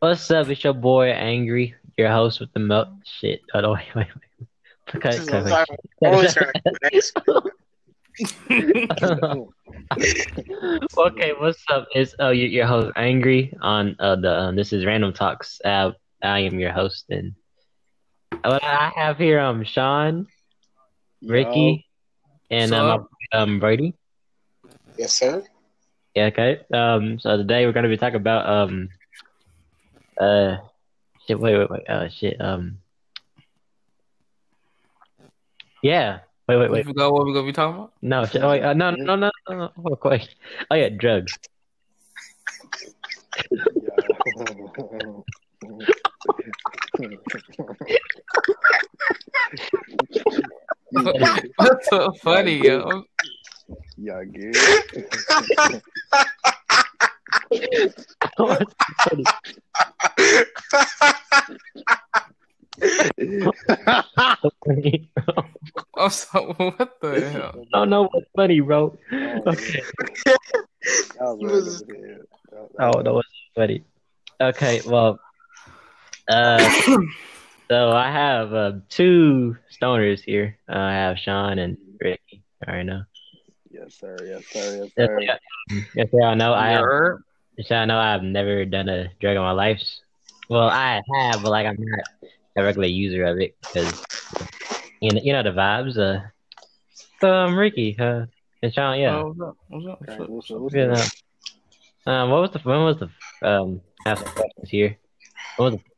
What's up? It's your boy Angry, your host with the milk. Shit. Oh, no, wait. Okay. Okay, what's up? It's your host Angry on this is Random Talks. I am your host, and what I have here Sean, Ricky, and Brady. Yes, sir. Yeah. Okay. So today we're gonna be talking about You forgot what we're gonna be talking about? No. Hold on. Oh yeah, drugs. What's so funny, yo? Y'all good? What's funny? I'm sorry, what the hell? I don't know what's funny, bro. Okay. I don't know what's funny. Okay, well, so I have two stoners here. I have Sean and Ricky. All right, now. Yes, sir. Yes, y'all know I've never done a drug in my life. Well, I have, but I'm not a regular user of it because you know the vibes. Ricky, and Sean, yeah. Oh, what's up? When was the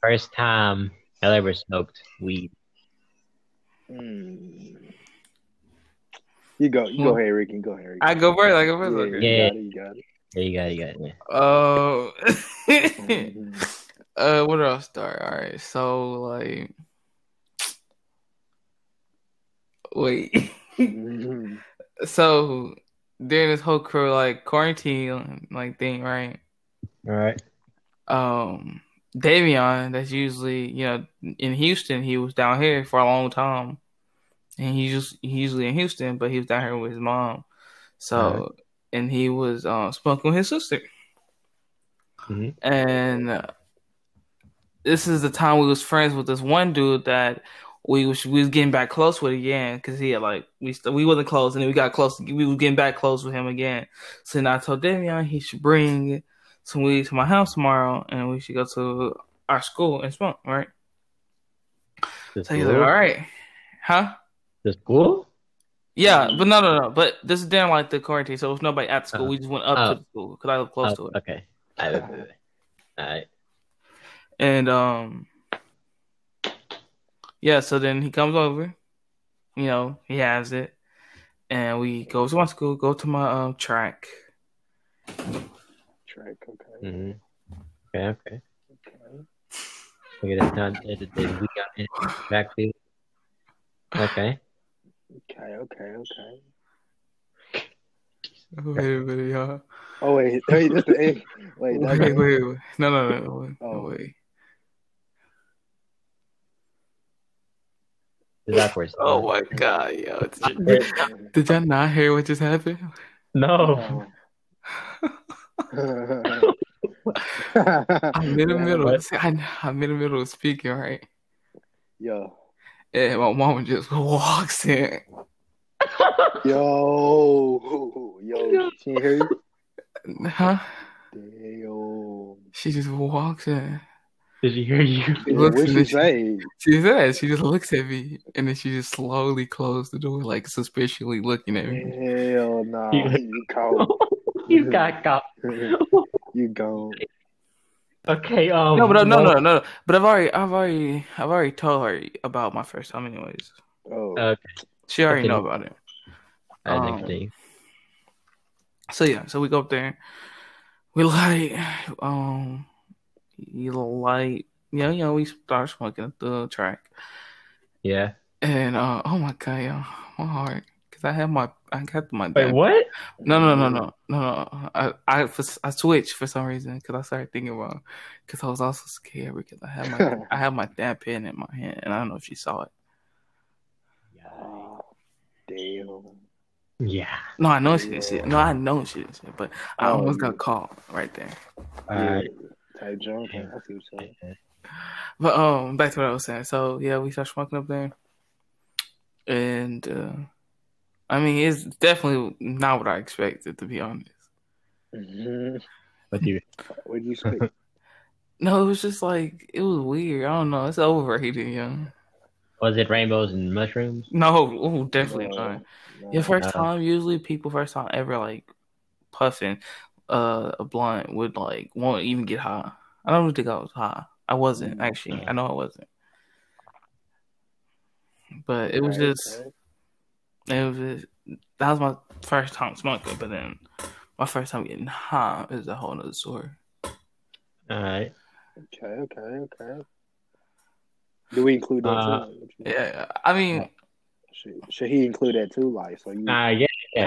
first time I ever smoked weed? You go ahead, Ricky. I go for it. I go for it. Yeah. You got it. Where do I start? All right. So, wait. So, during this whole crew, quarantine, thing, right? All right. Davion, that's usually, in Houston, he was down here for a long time. And he's usually in Houston, but he was down here with his mom. So, and he was smoking with his sister. Mm-hmm. And this is the time we was friends with this one dude that we was getting back close with again because he had we wasn't close, and then we got close. We were getting back close with him again. So then I told Damian he should bring some weed to my house tomorrow, and we should go to our school and smoke, right? So he's all right, huh? The school? Yeah, but no. But this is during the quarantine, so it was nobody at school. We just went up to the school because I was close to it. Okay. All right. And yeah. So then he comes over. He has it, and we go to my school. Go to my track. Okay. Mm-hmm. Okay. Look at that. We got it back to. Okay. Wait, y'all. Oh, wait. That's the A. Wait. No. Wait. It's backwards. Oh, my God, yo. Did y'all not hear what just happened? No. I'm in the middle of speaking, right? Yo. And my mom just walks in. Yo, can you hear you? Huh? Damn. She just walks in. Did she hear you? She just looks at me, and then she just slowly closed the door, suspiciously looking at me. Hell no! You caught. You got caught. You go. Okay. No. But I've already told her about my first time, anyways. Oh. Okay. She already know about it. So yeah, so we go up there. We we start smoking at the track. Yeah. And oh my God, yo, my heart, because I got my. Wait, what? No. I switched for some reason because I started thinking about because I was also scared because I had my dad pen in my hand and I don't know if she saw it. Damn. Yeah. No, I know she didn't see it. But I almost got caught right there. All right. type junk. I see what you're saying. But back to what I was saying. So yeah, we started smoking up there, and I mean, it's definitely not what I expected, to be honest. Mm-hmm. What do you say? No, it was just like, it was weird. I don't know. It's overrated, young. Was it rainbows and mushrooms? No, definitely not. No. Your first time, usually people first time ever like puffing a blunt would like won't even get high. I don't think I was high. I wasn't actually. I know I wasn't. But it was just, it was just, that was my first time smoking. But then my first time getting high is a whole nother story. All right. Okay. Do we include that too? Yeah, I mean, should he include that too? Like, so you, yeah,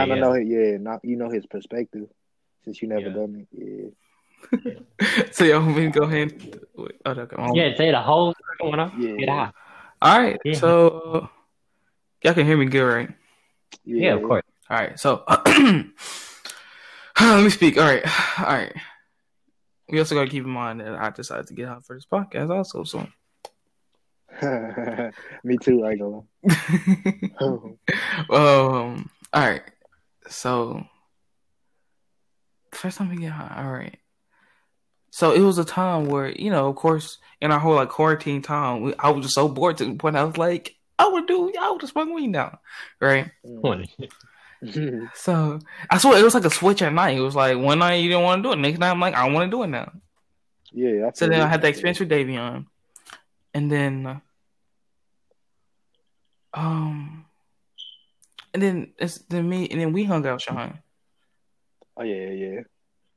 know, yeah, not, you know, his perspective since you never done it. Yeah. So y'all want me to go ahead? Say the whole one up. Yeah. All right. Yeah. So y'all can hear me good, right? Yeah, of course. All right. So let me speak. All right. We also got to keep in mind that I decided to get out for this podcast also. So. Me too, I go. All right. So, first time we get high. All right. So it was a time where, you know, of course, in our whole like quarantine time, I was just so bored to the point I was like, I would just smoke weed now, right? So I swear it was like a switch at night. It was like one night you didn't want to do it, next night I'm like I want to do it now. Yeah. So then I had the experience with Davion. And then we hung out, Sean. Oh yeah.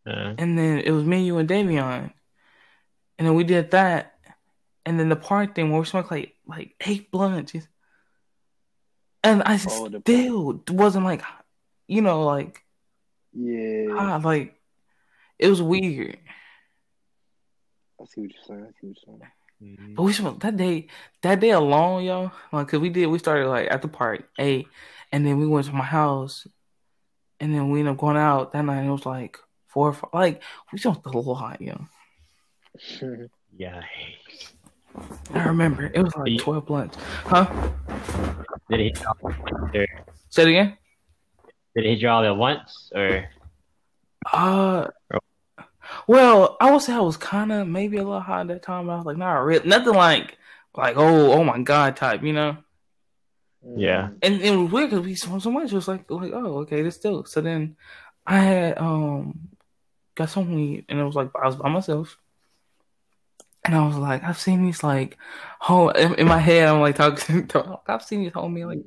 Uh-huh. And then it was me, you, and Davion, and then we did that, and then the party thing where we smoked like 8 blunts, and I still wasn't like, you know, like high, like it was weird. I see what you're saying. But we smoked that day alone, y'all. Like, cause we started like at the park 8, and then we went to my house, and then we ended up going out that night. And it was like 4 or 5. Like, we smoked a lot, y'all. Sure. Yeah. I remember it was like 12 blunts, huh? Did it hit y'all all at once? Or... Say it again. Did it hit y'all at once or? Well, I would say I was kind of maybe a little high at that time. But I was like, nothing like oh my god type, you know? Yeah. And it was weird because we smoked so much. It was like oh, okay, this still. So then I had got some weed, and it was like I was by myself, and I was like, I've seen these like in my head I'm like talking to, I've seen these homie like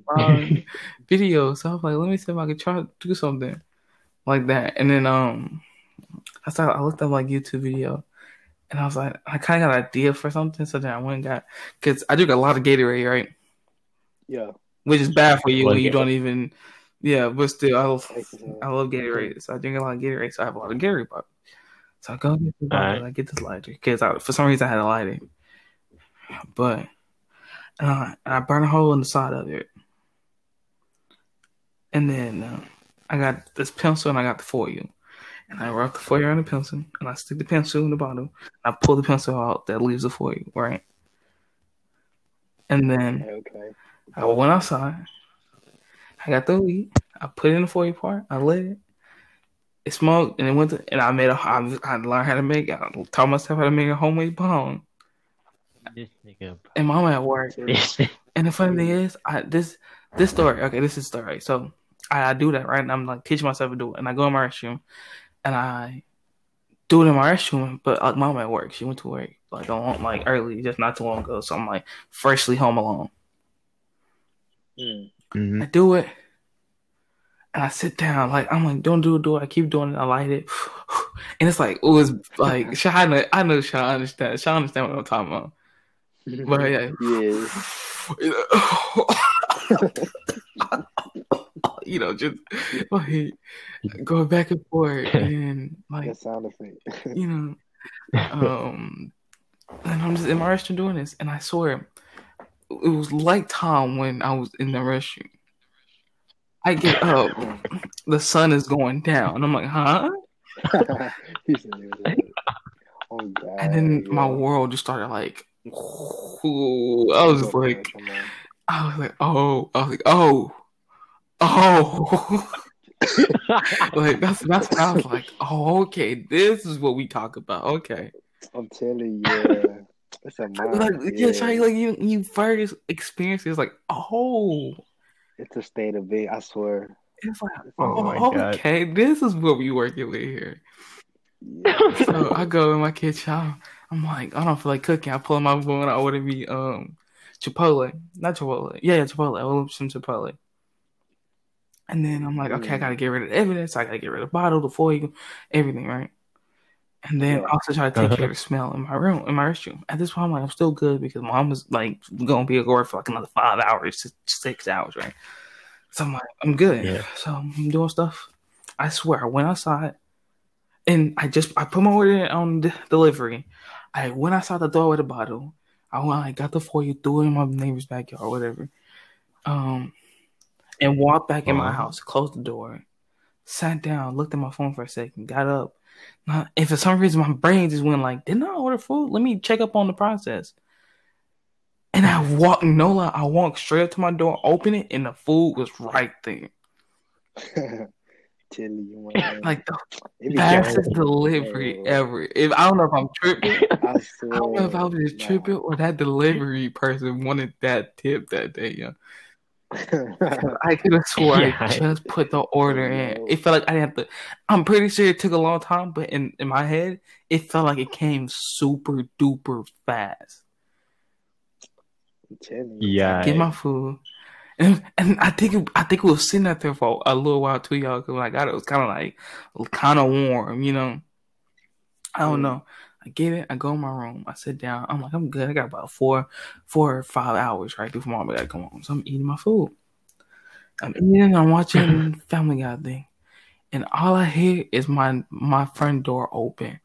videos. So I was like, let me see if I could try to do something like that, and then I looked up like YouTube video, and I was like, I kind of got an idea for something. So then I went and because I drink a lot of Gatorade, right? Yeah. Which is bad for you when you don't even, but still, I love Gatorade. So I drink a lot of Gatorade, so I have a lot of Gatorade pop. So I go get the bottle, and I get this lighter, because for some reason I had a lighter. But I burned a hole in the side of it. And then I got this pencil, and I got the 4U. And I wrap the 4U around the pencil, and I stick the pencil in the bottle. I pull the pencil out, that leaves the 4U, right? And then I went outside. I got the weed. I put it in the 4U part. I lit it. It smoked, and it went. And I made a. I learned how to make. I taught myself how to make a homemade bomb. And mama at work. And the funny thing is, this story. Okay, this is the story. So I do that, right? And I'm like teaching myself to do it, and I go in my restroom. And I do it in my restroom, but like mom at work, she went to work like early, just not too long ago. So I'm like freshly home alone. Mm-hmm. I do it, and I sit down. Like I'm like, don't do it, do it. I keep doing it. I light it, and it's like, oh, it's like I know Sean understand. Sean understand what I'm talking about. But yeah. You know, just like going back and forth, and like that sound effect. You know, and I'm just in my restroom doing this, and I swear it was like time when I was in the restroom. I get up, the sun is going down. I'm like, huh? Oh god! And then my world just started like, ooh, I was like, oh. Like that's what I was like, oh, okay, this is what we talk about. Okay. I'm telling you, yeah. It's a mind, you first experience is like, oh, it's a state of being, I swear. It's like, okay, this is what we working with here. Yeah. So I go in my kitchen. I'm like, I don't feel like cooking. I pull out my phone. I order me Chipotle. I ordered some Chipotle. And then I'm like, okay, I gotta get rid of the evidence. I gotta get rid of the bottle, the foil, everything, right? And then I also try to take care of the smell in my room, in my restroom. At this point, I'm like, I'm still good because mom was like gonna be at work for like another 5 hours, 6 hours, right? So I'm like, I'm good. Yeah. So I'm doing stuff. I swear, I went outside and I put my order in on delivery. I went outside to throw away the bottle. I went, I got the foil, threw it in my neighbor's backyard or whatever. And walked back in my house, closed the door, sat down, looked at my phone for a second, got up. Now, and for some reason, my brain just went like, didn't I order food? Let me check up on the process. And I walked straight up to my door, opened it, and the food was right there. Like the fastest delivery ever. I don't know if I'm tripping. I don't know if I was just tripping or that delivery person wanted that tip that day, yeah. I could have sworn I just put the order in. It felt like I didn't have to. I'm pretty sure it took a long time, but in my head, it felt like it came super duper fast. Yeah, I get my food, and I think we were sitting out there for a little while too, y'all. Because when I got it, it was kind of warm, you know. I don't know. I get it. I go in my room. I sit down. I'm like, I'm good. I got about four or five hours right before mom got to come home. So I'm eating my food. I'm eating. I'm watching Family Guy thing, and all I hear is my front door open.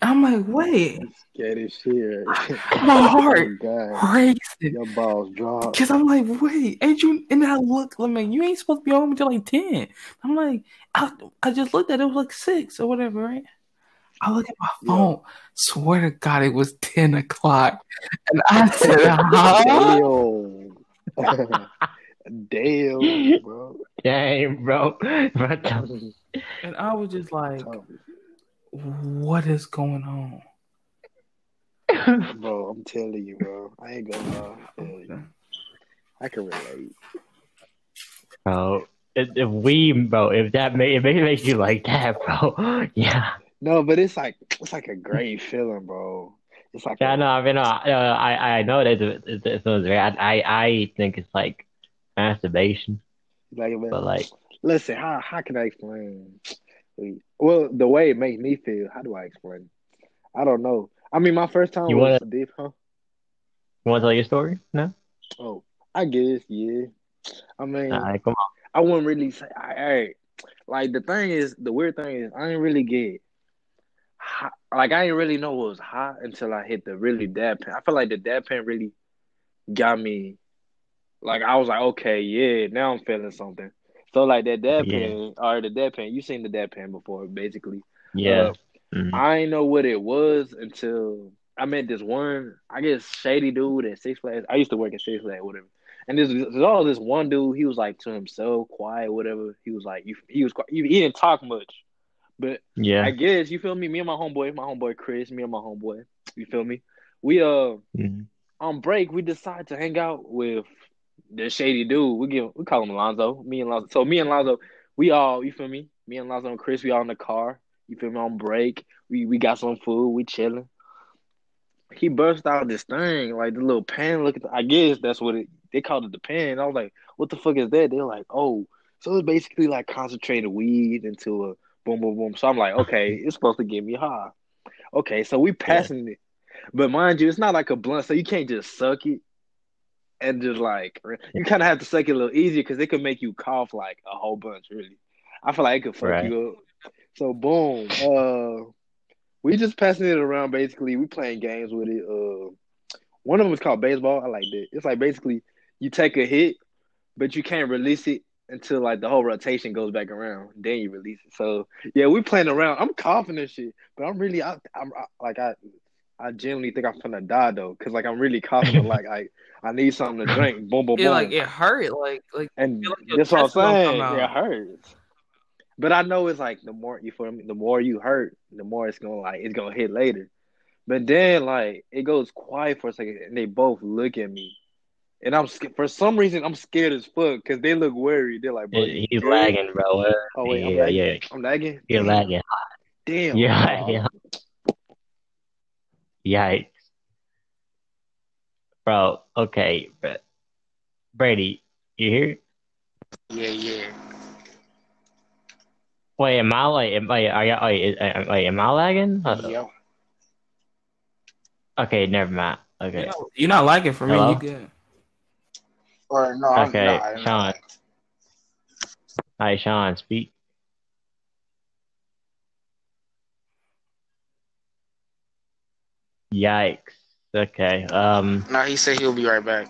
I'm like, wait. Get it here. My heart racing. Your balls dropped. Because I'm like, wait, ain't you? And I look, like, man, you ain't supposed to be home until like 10. I'm like, I just looked at it. It was like 6 or whatever, right? I look at my phone. Yeah. Swear to God, it was 10 o'clock. And I said, huh? Damn, bro. Damn, bro. And I was just like, what is going on? Bro, I'm telling you, bro. I ain't gonna lie. I can relate. Oh, if it makes you like that, bro. Yeah. No, but it's like a great feeling, bro. It's like I know that it feels great. I think it's like masturbation. Like, but like, listen, how can I explain? Well, the way it makes me feel. How do I explain? I don't know. I mean, my first time was deep, huh? You want to tell your story? No. Oh, I guess yeah. I mean, all right, come on. I wouldn't really say. All right, like the weird thing is, I didn't really get. Like, I didn't really know it was hot until I hit the really dab pen. I feel like the dab pen really got me. Like, I was like, okay, yeah, now I'm feeling something. So, like, that dab pen, or the dab pen, you seen the dab pen before, basically. Yeah. I didn't know what it was until I met this one, I guess, shady dude at Six Flags. I used to work at Six Flags, whatever. And there's all this one dude, he was, like, to himself, quiet, whatever. He was, like, he didn't talk much. But yeah, I guess, you feel me? Me and my homeboy Chris, you feel me? We on break, we decide to hang out with the shady dude. We call him Alonzo. Me and Alonzo, we all, you feel me? Me and Alonzo and Chris, we all in the car. You feel me? On break, we got some food. We chilling. He burst out this thing, like the little pen. Look at I guess that's what they called it, the pen. I was like, what the fuck is that? They're like, oh, so it's basically like concentrated weed into a. Boom, boom, boom. So I'm like, okay, it's supposed to get me high. Okay, so we passing it. But mind you, it's not like a blunt, so you can't just suck it and just like, you kind of have to suck it a little easier because it could make you cough like a whole bunch, really. I feel like it could fuck you up. So boom. We just passing it around, basically. We playing games with it. One of them is called baseball. I like that. It's like basically you take a hit, but you can't release it until like the whole rotation goes back around. Then you release it. So yeah, we playing around. I'm confident shit, but I'm really I genuinely think I'm finna die though, cause like I'm really confident. Like I need something to drink. Boom, boom, boom. Like it hurt. Like and like that's what I'm saying. It hurts. But I know it's like the more you feel me, the more you hurt, the more it's gonna hit later. But then like it goes quiet for a second, and they both look at me, and I'm for some reason I'm scared as fuck because they look worried. They're like, bro, he's lagging, bro. Oh wait, yeah, I'm lagging. You're lagging. Damn. Yeah. Yikes. Bro, okay, but Brady, you here? Yeah. Wait, am I lagging? Yeah. Okay, never mind. Okay. You're not lagging for Hello? Me, you good. Or no, okay, I'm not. Sean. All right, Sean, speak. Yikes. Okay. No, he said he'll be right back.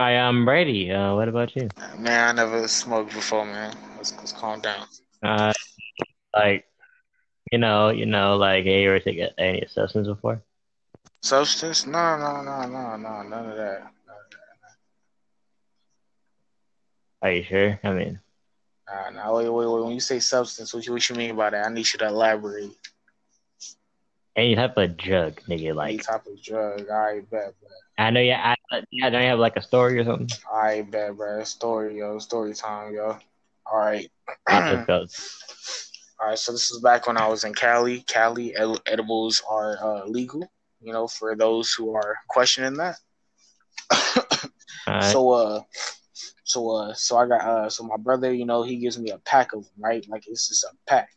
I am Brady. What about you? Man, I never smoked before, man. Let's calm down. Like, have you ever taken any substance before? Substance? No, none of that. Are you sure? I mean, wait. When you say substance, what you mean by that? I need you to elaborate. Any type of drug, nigga, like. Any type of drug, alright, bet. I know, yeah, don't you have, like, a story or something? Alright, bet, bro. Story time, yo. Alright. Alright, so this is back when I was in Cali. Cali, edibles are legal, you know, for those who are questioning that. Right. So I got, so my brother, you know, he gives me a pack of them, right? Like, it's just a pack.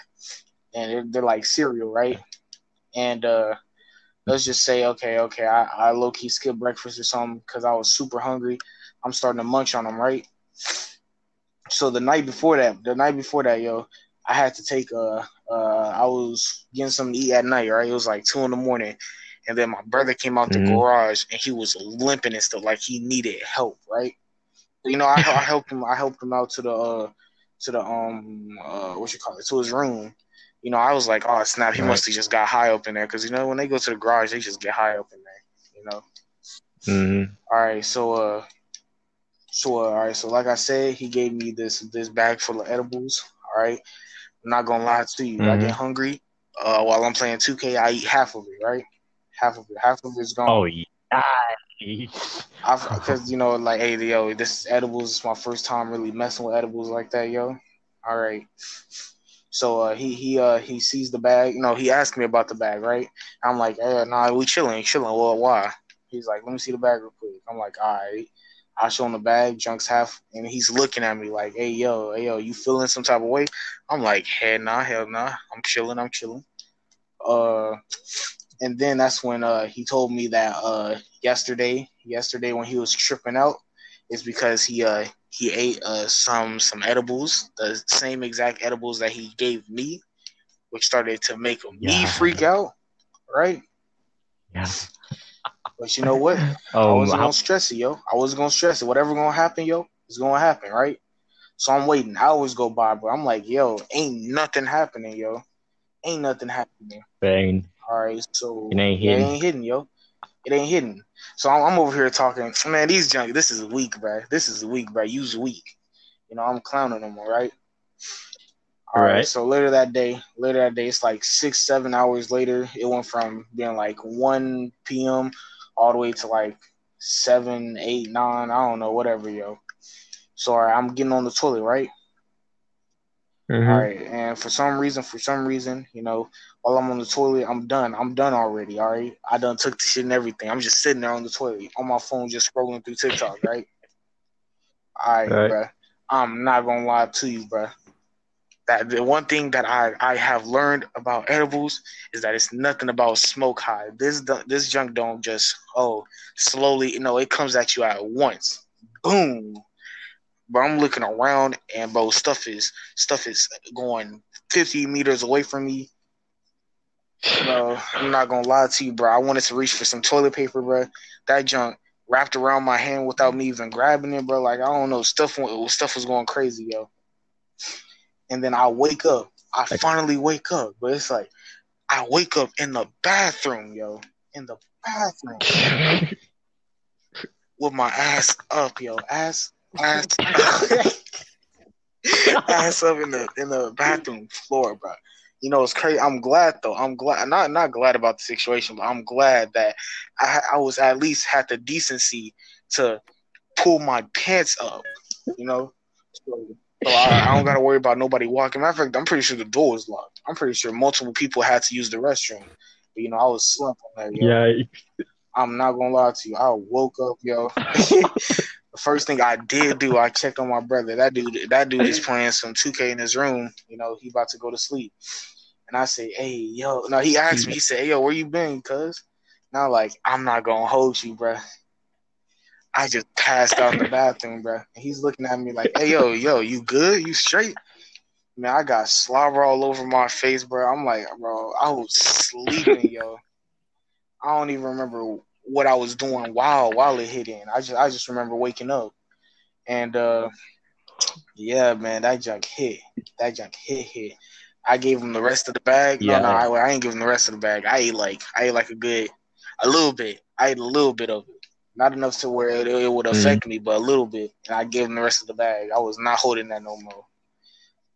And they're like cereal, right? And let's just say, okay, I low-key skipped breakfast or something because I was super hungry. I'm starting to munch on them, right? So the night before that, yo, I had to take I was getting something to eat at night, right? It was like 2 a.m. And then my brother came out the garage and he was limping and stuff, like he needed help, right? You know, I helped him out to to his room. You know, I was like, oh, snap, he must have just got high up in there. Because, you know, when they go to the garage, they just get high up in there, you know? Mm-hmm. All right, so like I said, he gave me this bag full of edibles, all right? I'm not going to lie to you. Mm-hmm. I get hungry. While I'm playing 2K, I eat half of it, right? Half of it's gone. Oh, yeah. Because, you know, like, hey, yo, this edibles is my first time really messing with edibles like that, yo. All right. So he sees the bag. You know, he asked me about the bag, right? I'm like, we chilling. Well, why? He's like, let me see the bag real quick. I'm like, all right. I show him the bag, junk's half, and he's looking at me like, hey, yo, you feeling some type of way? I'm like, hell nah. I'm chilling. And then that's when he told me that yesterday when he was tripping out, it's because he ate some edibles, the same exact edibles that he gave me, which started to make me freak out, right? Yeah. But you know what? I wasn't going to stress it, yo. Whatever going to happen, yo, it's going to happen, right? So I'm waiting. Hours go by, but I'm like, yo, ain't nothing happening, yo. Bang. All right, so it ain't hidden, yo. It ain't hidden. So I'm over here talking, man, these junkies, this is weak, bro. You's weak. You know, I'm clowning them, all right? All right. So later that day, it's like 6-7 hours later, it went from being like 1 p.m. all the way to like 7, 8, 9, I don't know, whatever, yo. So all right, I'm getting on the toilet, right? Mm-hmm. All right, and for some reason, you know, while I'm on the toilet, I'm done already, all right? I done took the shit and everything. I'm just sitting there on the toilet, on my phone, just scrolling through TikTok, right? All right, bruh. I'm not going to lie to you, bruh. That the one thing that I have learned about edibles is that it's nothing about smoke high. This junk don't just, slowly, you know, it comes at you at once. Boom. But I'm looking around, and bro, stuff is going 50 meters away from me. Bro, I'm not gonna lie to you, bro. I wanted to reach for some toilet paper, bro. That junk wrapped around my hand without me even grabbing it, bro. Like, I don't know. Stuff was going crazy, yo. And then I wake up. I finally wake up. But it's like, I wake up in the bathroom, yo. In the bathroom. With my ass up, yo. Ass ass up in the bathroom floor, bro. You know, it's crazy. I'm glad, though. I'm glad. Not glad about the situation, but I'm glad that I was at least had the decency to pull my pants up, you know? So I don't got to worry about nobody walking. Matter of fact, I'm pretty sure the door was locked. I'm pretty sure multiple people had to use the restroom. But, you know, I was slumped on that. Yo. Yeah. I'm not going to lie to you. I woke up, yo. The first thing I did, I checked on my brother. That dude is playing some 2K in his room. You know, he about to go to sleep. And I said, hey, yo. No, he asked me. He said, hey, yo, where you been, cuz? And I'm like, I'm not going to hold you, bro. I just passed out the bathroom, bro. And he's looking at me like, hey, yo, you good? You straight? Man, I got slobber all over my face, bro. I'm like, bro, I was sleeping, yo. I don't even remember what I was doing while it hit in. I just remember waking up. And, yeah, man, that junk hit. I gave him the rest of the bag. Yeah. No, I ain't give him the rest of the bag. I ate like a little bit. I ate a little bit of it. Not enough to where it would affect me, but a little bit. And I gave him the rest of the bag. I was not holding that no more.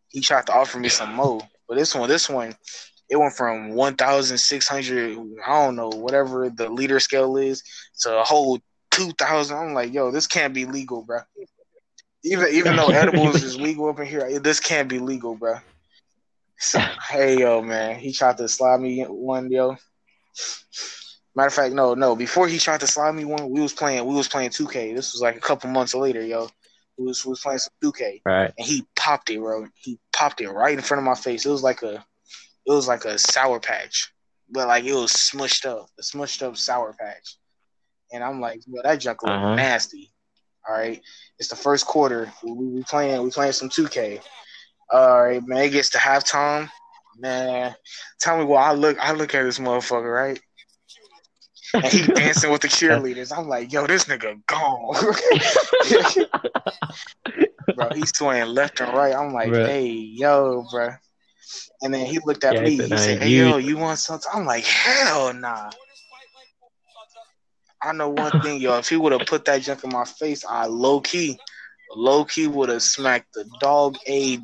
He tried to offer me some more. But this one, it went from 1,600, I don't know, whatever the liter scale is, to a whole 2,000. I'm like, yo, this can't be legal, bro. Even though edibles is legal up in here, this can't be legal, bro. So, hey, yo, man, he tried to slide me one, yo. Matter of fact, no. Before he tried to slide me one, we was playing 2K. This was like a couple months later, yo. We was playing some 2K, right? And he popped it, bro. He popped it right in front of my face. It was like a Sour Patch, but like it was smushed up Sour Patch. And I'm like, yo, that junk was nasty. All right, it's the first quarter. We playing some 2K. All right, man. It gets to halftime, man. Tell me what I look at this motherfucker, right? And he dancing with the cheerleaders. I'm like, yo, this nigga gone. Bro, he's swaying left and right. I'm like, bro. Hey, yo, bro. And then he looked at me. He said, hey, yo, you want something? I'm like, hell nah. I know one thing, yo. If he would have put that junk in my face, I low-key would have smacked the dog a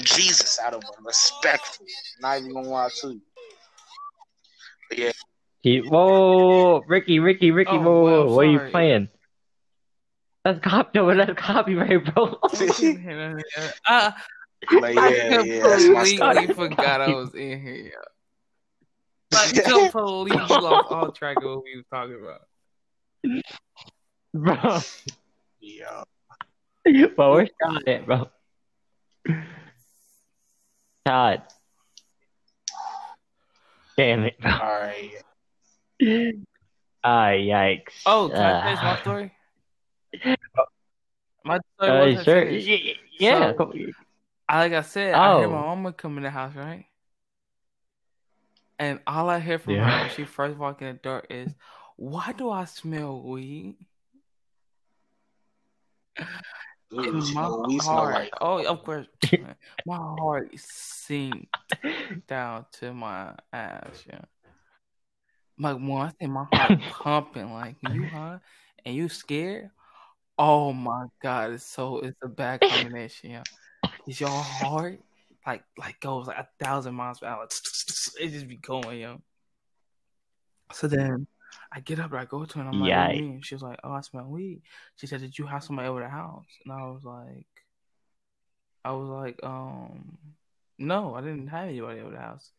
Jesus out of him. Respectfully. Not even gonna lie to you. But yeah. Whoa, Ricky, whoa, what are you playing? That's copyright, bro. I completely forgot I was in here. I completely lost all track of what we were talking about. Bro. Yeah. But we're shot it, bro. Todd. Damn it, bro. All right. Yikes. Oh, can I finish my story? My story was sure. Yeah. So, like I said, I hear my mama come in the house, right? And all I hear from her when she first walked in the door is, why do I smell weed? And my heart, oh, of course, my heart sank down to my ass, yeah. Like, once in my heart pumping, like, you high and you scared? Oh, my God. It's a bad combination, yeah. Is your heart, like goes, like, 1,000 miles per hour. It just be going, yo. So then I get up and I go to her and I'm like, what do you mean? She was like, oh, I smell weed. She said, did you have somebody over the house? And I was like, no, I didn't have anybody over the house.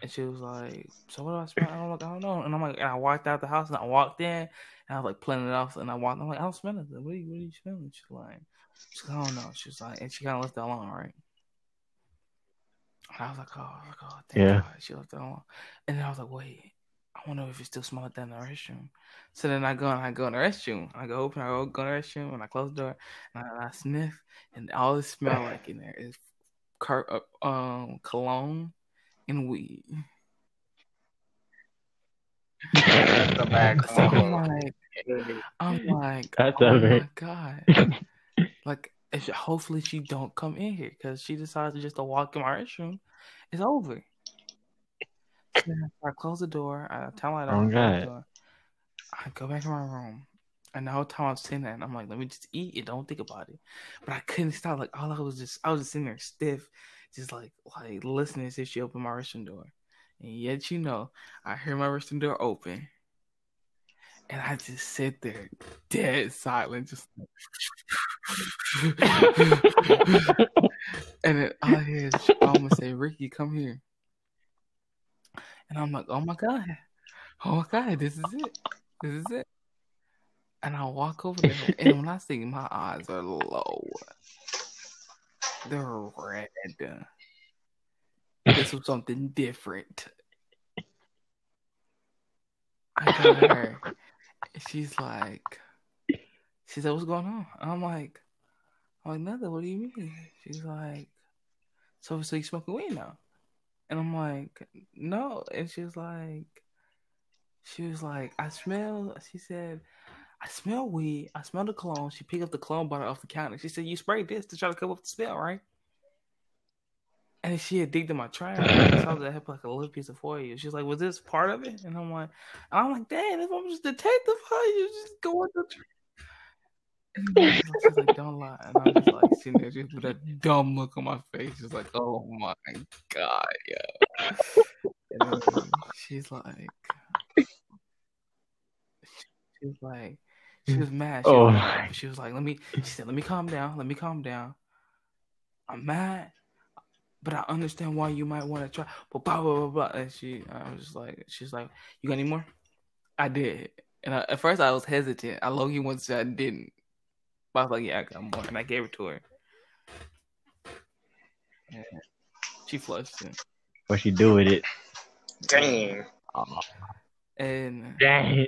And she was like, so what do I smell? I don't know. And I'm like, and I walked out the house and I walked in and I was like playing it off and I'm like, I don't smell nothing. What are you smelling? She's like, I don't know. She's like, and she kind of left that alone, right? And I was like, oh, thank God. She left that alone. And then I was like, wait, I wonder if it still smells like that in the restroom. So then I go in the restroom. I go in the restroom and I close the door and I sniff and all the smell like in there is cologne and weed. the back. So I'm like, that's oh my God. Like, if she, hopefully she don't come in here, because she decides to walk in my restroom. It's over. So I close the door. I tell her I don't close the door. I go back in my room. And the whole time I'm sitting there, and I'm like, let me just eat it. Don't think about it. But I couldn't stop. Like, all I was just sitting there stiff, just like listening as if she opened my restroom door. And yet, you know, I hear my restroom door open. And I just sit there dead silent, just like... And then all I hear is, I'm going to say, Ricky, come here. And I'm like, oh, my God. Oh, my God. This is it. This is it. And I walk over there, and when I see my eyes are low, they're red. This was something different. I got her. She's like, what's going on? And I'm like, nothing. What do you mean? She's like, so you smoking weed now? And I'm like, no. And she was like, I smell. She said, I smell weed. I smell the cologne. She picked up the cologne bottle off the counter. She said, you sprayed this to try to cover up the smell, right? And she had digged in my trash. So I was like, a little piece of foil. She's like, was this part of it? And I'm like, dang, if I'm just a detective, how you just go with the trash? She's like, don't lie. And I'm just like sitting there just with that dumb look on my face. She's like, oh my God, yo. And she's like, she was mad. She was like, she said, let me calm down. Let me calm down. I'm mad, but I understand why you might want to try. But blah, blah, blah, blah. And she's like, you got any more? I did. And at first I was hesitant. I low-key once said I didn't. But I was like, yeah, I got more. And I gave it to her. And she flushed it. What she do with it? Dang. And dang.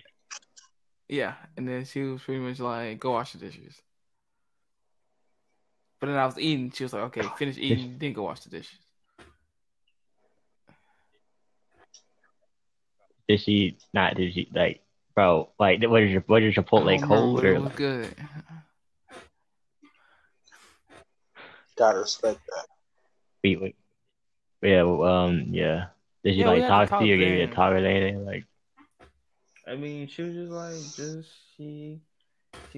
Yeah, and then she was pretty much like, go wash the dishes. But then I was eating. She was like, okay, finish eating, then go wash the dishes. Did she, like, bro, like, what is your Chipotle cold? It was good. Gotta respect that. Wait. Yeah, yeah. Did she, talk to you or give you a talk or anything, like? I mean, she was she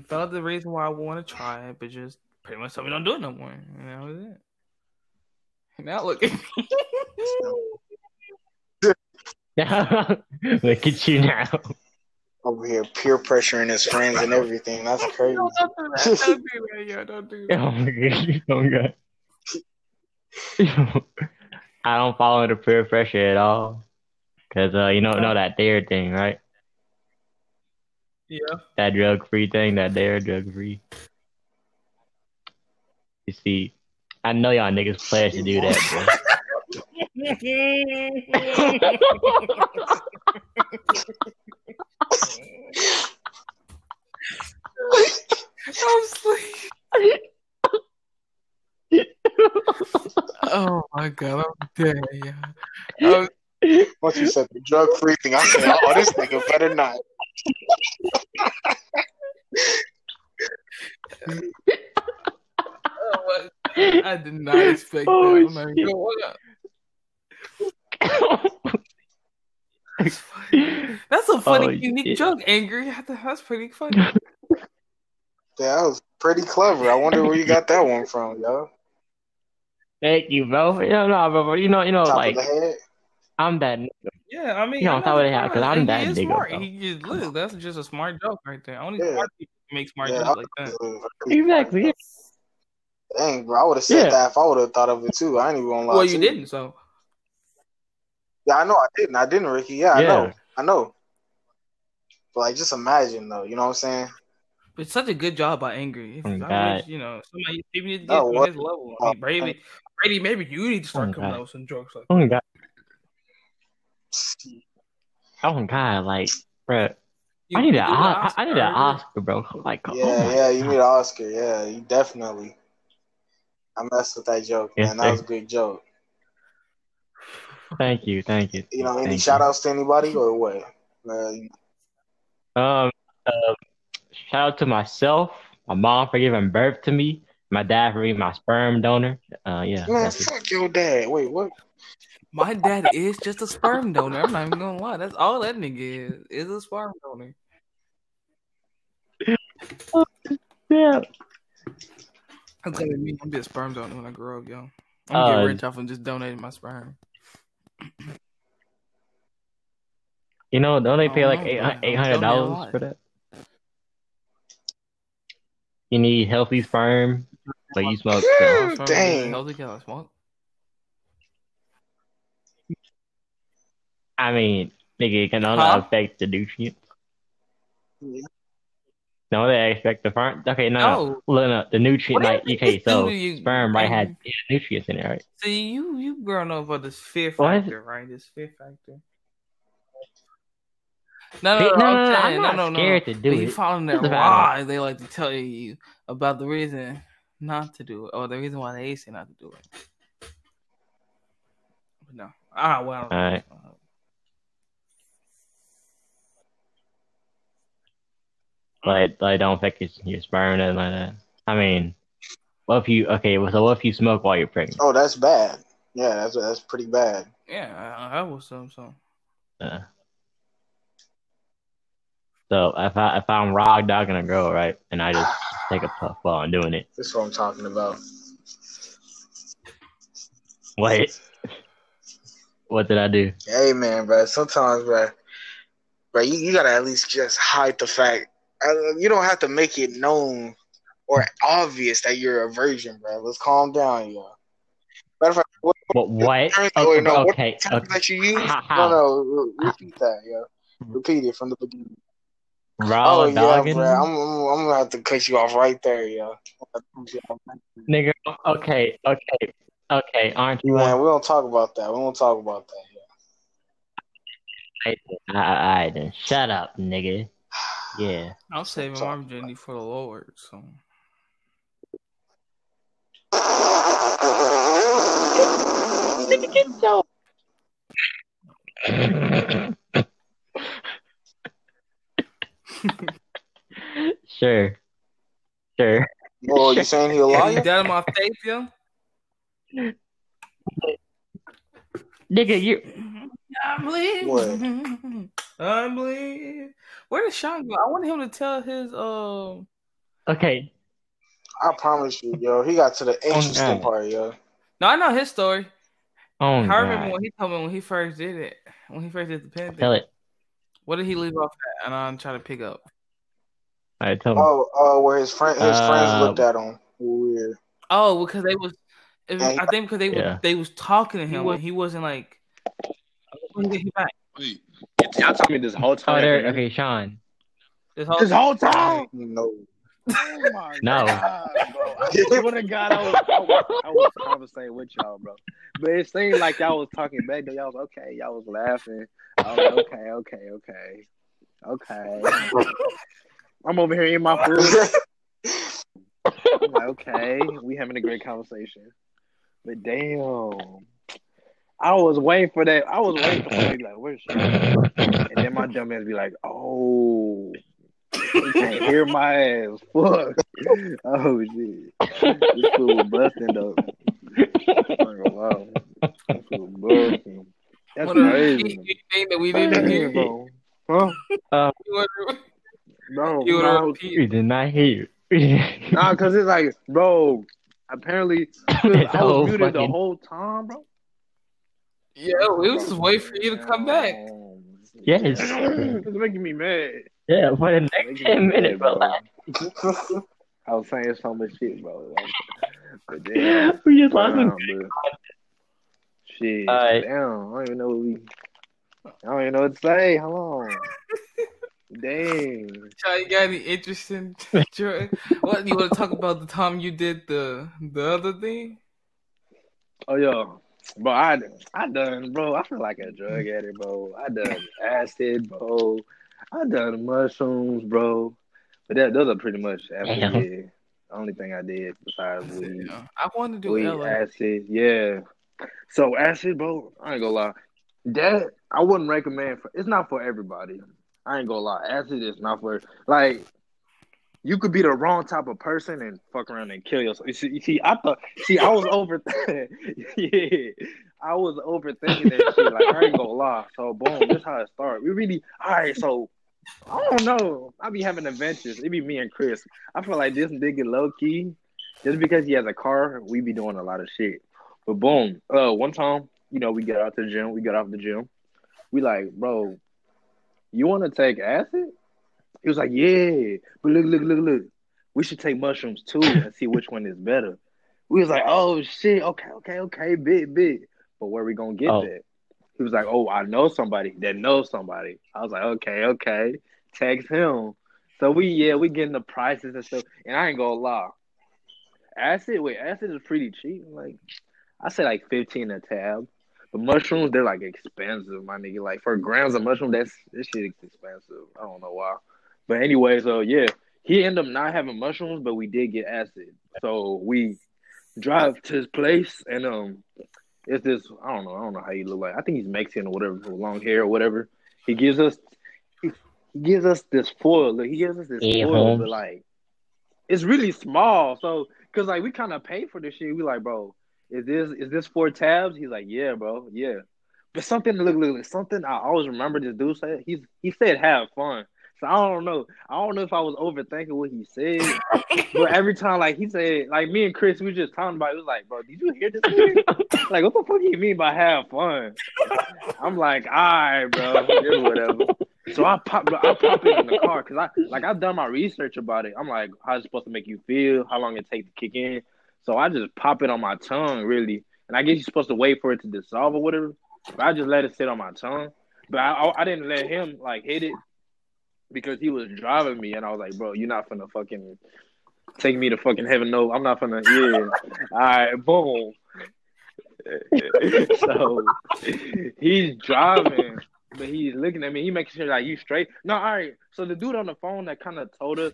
felt the reason why I want to try it, but just pretty much told me don't do it no more. And that was it. And now look at me. Look at you now. Over here, peer pressuring his friends and everything. That's crazy. Don't do that. I don't fall under peer pressure at all. Because you don't know that dare thing, right? Yeah. That drug-free thing, that they're drug-free. You see, I know y'all niggas pledge to do that, bro. I'm sleepy. Oh, my God, I'm dead, yeah. Once you said the drug-free thing, I said, oh, this nigga better not. Oh, I did not expect that. That's a funny, unique joke, Angry. That's pretty funny. Yeah, that was pretty clever. I wonder where you got that one from, yo. Thank you, bro. You know, top like, I'm that nigga. Yeah, I mean, on top of the hat, because I'm that nigga. Smart. Look, that's just a smart joke right there. Only smart people make smart jokes like that. Exactly. Dang, bro, I would have said that if I would have thought of it too. I ain't even gonna lie. Well, you didn't, so. Yeah, I know, I didn't, Ricky. Yeah, I know. But like, just imagine though, you know what I'm saying? But it's such a good job by Angry. It's, you know, somebody maybe need to get to his level. I mean, Brady, maybe you need to start coming out with some jokes like. Oh my God. Oh God, like, bro, I need an Oscar, bro. Like, you need an Oscar. Yeah, you definitely. I messed with that joke, man. That was a good joke. Thank you. You know, any shout outs to anybody or what? Shout out to myself, my mom for giving birth to me, my dad for being my sperm donor. Yeah. Man, fuck it. Your dad. Wait, what? My dad is just a sperm donor. I'm not even gonna lie. That's all that nigga is a sperm donor. Yeah. I'm going to be a sperm donor when I grow up, yo. I'm going to get rich off and just donate my sperm. You know, don't they pay $800 for that? You need healthy sperm, but you smoke. Dang. Healthy cow smoke. I mean, nigga, it can only affect the nutrients. Yeah. No, they expect the sperm. Okay, no. Look, no, the nutrient, like, okay, so sperm, right, had nutrients in it, right? See, you growing over this fear factor, right? This fear factor. No, I'm not scared to do it. You following their lie. They like to tell you about the reason not to do it, or the reason why they say not to do it. But no. Ah, well. All right. Like don't think it's your sperm and like that. I mean, what if you smoke while you're pregnant? Oh, that's bad. Yeah, that's pretty bad. Yeah, I was so. So if I'm rock dogging a girl, right, and I just take a puff while I'm doing it. That's what I'm talking about. Wait, what did I do? Hey man, bro. Sometimes, bro, you gotta at least just hide the fact. You don't have to make it known or obvious that you're a virgin, bro. Let's calm down, y'all. Matter of fact, what? Okay. That you use? No, repeat that, yo. Repeat it from the beginning. Raw dogging? Bro. I'm gonna have to cut you off right there, yo. Nigga, okay. Aren't you? Man, we don't talk about that. Yeah. All right, then. Shut up, nigga. Yeah, I'm saving my virginity for the Lord. So, nigga, get dope. Sure. Well, you saying he a liar? You got in my face, yo. Nigga, you. I believe. What? I believe. Where did Sean go? I want him to tell his Okay. I promise you, yo. He got to the interesting part, yo. No, I know his story. Oh, I remember when he told me when he first did it. When he first did the pen thing. Tell it. What did he leave off at? And I'm trying to pick up. All right, tell him. Oh, where his friends looked at him. Weird. Oh, because they was. I think because they was talking to him when he wasn't like. Wait, y'all talking me this whole time? Okay, Sean. This whole time? No. Oh my God, bro. I was conversating with y'all, bro. But it seemed like y'all was talking back. Y'all was okay. Y'all was laughing. I was okay. I'm over here eating my food. Okay, we having a great conversation. But damn. I was waiting for that. Like, where's she? And then my dumb ass be like, oh, you can't hear my ass. Fuck. Oh, shit. This fool busting, though. Wow. This fool busting. That's crazy. You think that we didn't hear, bro? Huh? No. We did not hear. Nah, because it's like, bro, apparently, I was muted the whole time, bro. Yeah, we was just waiting for you to come back. Yes. It's making me mad. Yeah, for the next 10 minutes, bro. I was saying so much shit, bro. But damn. We just lost him. Shit. Damn, I don't even know what to say. Hold on. Dang. Child, you got any interesting... What, you want to talk about the time you did the other thing? Oh, yeah. Bro, I done, bro. I feel like a drug addict, bro. I done acid, bro. I done mushrooms, bro. But those are pretty much the only thing I did besides weed. I want to do acid, yeah. So acid, bro. I ain't gonna lie. That I wouldn't recommend. It's not for everybody. I ain't gonna lie. Acid is not for like. You could be the wrong type of person and fuck around and kill yourself. I was overthinking that shit. Like, I ain't gonna lie. So, boom, this how it started. So, I don't know. I be having adventures. It be me and Chris. I feel like this nigga low-key, just because he has a car, we be doing a lot of shit. But, boom, one time, you know, we got off the gym. We like, bro, you want to take acid? He was like, yeah, but look. We should take mushrooms, too, and see which one is better. We was like, oh, shit, okay, big. But where we going to get that? He was like, oh, I know somebody that knows somebody. I was like, okay, text him. So, we getting the prices and stuff. And I ain't going to lie. Acid is pretty cheap. Like, I say, like, $15 a tab. But mushrooms, they're, like, expensive, my nigga. Like, for grams of mushroom, this shit is expensive. I don't know why. But anyway, so yeah, he ended up not having mushrooms, but we did get acid. So we drive to his place, and it's this I don't know how he look like. I think he's Mexican or whatever, long hair or whatever. He gives us this foil. Look, he gives us this foil, but like it's really small. So because like we kind of pay for this shit, we like, bro, is this 4 tabs? He's like, yeah, bro, yeah. But something look something I always remember this dude said. He said have fun. So I don't know. I don't know if I was overthinking what he said. But every time, like, he said, like, me and Chris, we were just talking about it. It was like, bro, did you hear this thing? Like, what the fuck do you mean by have fun? I'm like, all right, bro. Yeah, whatever. So I pop it in the car because I've done my research about it. I'm like, how's it supposed to make you feel? How long it take to kick in? So I just pop it on my tongue, really. And I guess you're supposed to wait for it to dissolve or whatever. But I just let it sit on my tongue. But I didn't let him, like, hit it. Because he was driving me, and I was like, bro, you're not finna fucking take me to fucking heaven. No, I'm not finna, yeah. All right, boom. So, he's driving, but he's looking at me. He making sure, like, you straight. No, all right. So, the dude on the phone that kind of told us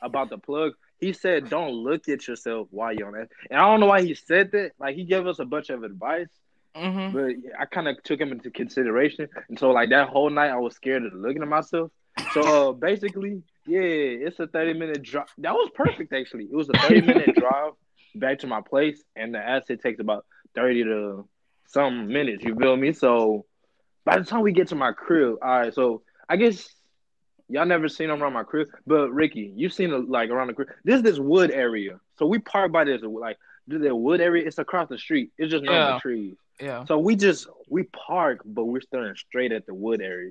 about the plug, he said, don't look at yourself while you're on that. And I don't know why he said that. Like, he gave us a bunch of advice. Mm-hmm. But I kind of took him into consideration. And so, like, that whole night, I was scared of looking at myself. So, basically, yeah, it's a 30-minute drive. That was perfect, actually. It was a 30-minute drive back to my place, and the acid takes about 30 to some minutes, you feel me? So, by the time we get to my crib, all right, so I guess y'all never seen him around my crib, but, Ricky, you've seen, like, around the crib. There's this wood area. So, we park by this, like, the wood area. It's across the street. It's just normal trees. Yeah. So, we park, but we're staring straight at the wood area.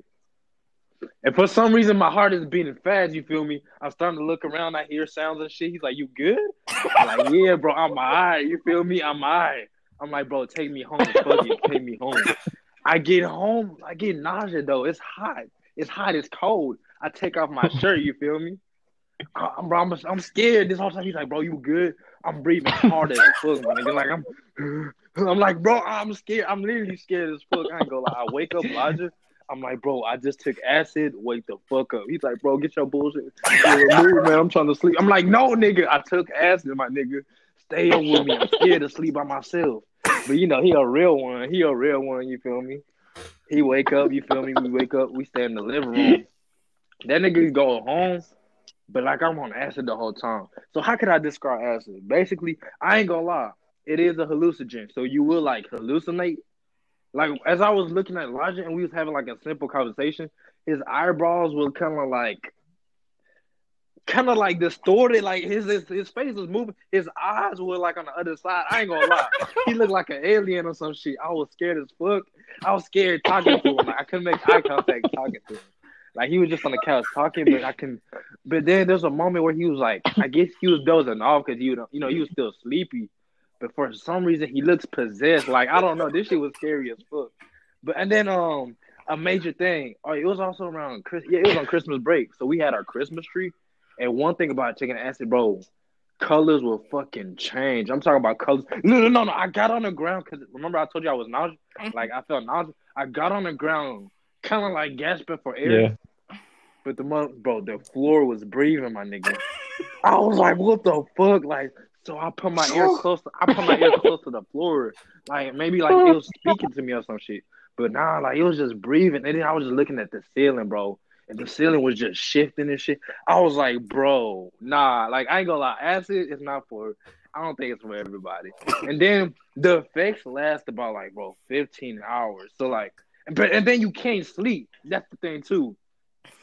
And for some reason, my heart is beating fast, you feel me? I'm starting to look around. I hear sounds and shit. He's like, you good? I'm like, yeah, bro, I'm all right. You feel me? I'm all right. I'm like, bro, take me home. Fuck it, take me home. I get home. I get nausea, though. It's hot. It's cold. I take off my shirt, you feel me? I'm scared. This whole time, he's like, bro, you good? I'm breathing hard as fuck, my nigga. Like, I'm like, bro, I'm scared. I'm literally scared as fuck. I ain't gonna lie. I wake up, Logic. I'm like, bro, I just took acid. Wake the fuck up. He's like, bro, get your bullshit. Move, man. I'm trying to sleep. I'm like, no, nigga. I took acid, my nigga. Stay up with me. I'm scared to sleep by myself. But, you know, he a real one, you feel me? He wake up, you feel me? We wake up. We stay in the living room. That nigga go home, but, like, I'm on acid the whole time. So how could I describe acid? Basically, I ain't gonna lie. It is a hallucinogen. So you will, like, hallucinate. Like, as I was looking at Logic and we was having, like, a simple conversation, his eyebrows were kind of, like, distorted. Like, his face was moving. His eyes were, like, on the other side. I ain't gonna lie. He looked like an alien or some shit. I was scared as fuck. I was scared talking to him. Like, I couldn't make eye contact talking to him. Like, he was just on the couch talking, but I couldn't. But then there's a moment where he was, like, I guess he was dozing off because, you know, he was still sleepy. But for some reason, he looks possessed. Like, I don't know. This shit was scary as fuck. But, and then, a major thing. Oh, it was also around it was on Christmas break. So we had our Christmas tree. And one thing about taking acid, bro, colors will fucking change. I'm talking about colors. No. I got on the ground because, remember, I told you I was nauseous. Like, I felt nauseous. I got on the ground, kind of like gasping for air. Yeah. But the floor was breathing, my nigga. I was like, what the fuck? Like, so I put my ear close. To the floor, like maybe like it was speaking to me or some shit. But nah, like it was just breathing, and then I was just looking at the ceiling, bro. and the ceiling was just shifting and shit. I was like, bro, nah, like I ain't gonna lie, acid is not for, I don't think it's for everybody. And then the effects last about like, bro, 15 hours. So like, but and then you can't sleep. That's the thing too.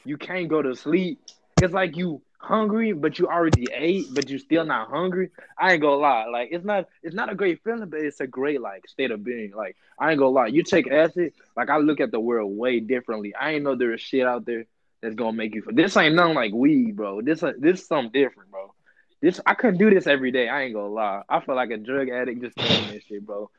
You can't go to sleep. It's like you hungry, but you already ate, but you still not hungry. I ain't gonna lie. Like it's not a great feeling, but it's a great like state of being. Like I ain't gonna lie. You take acid, like I look at the world way differently. I ain't know there is shit out there that's gonna make you. This ain't nothing like weed, bro. This something different, bro. This I couldn't do this every day. I ain't gonna lie. I feel like a drug addict just doing this shit, bro.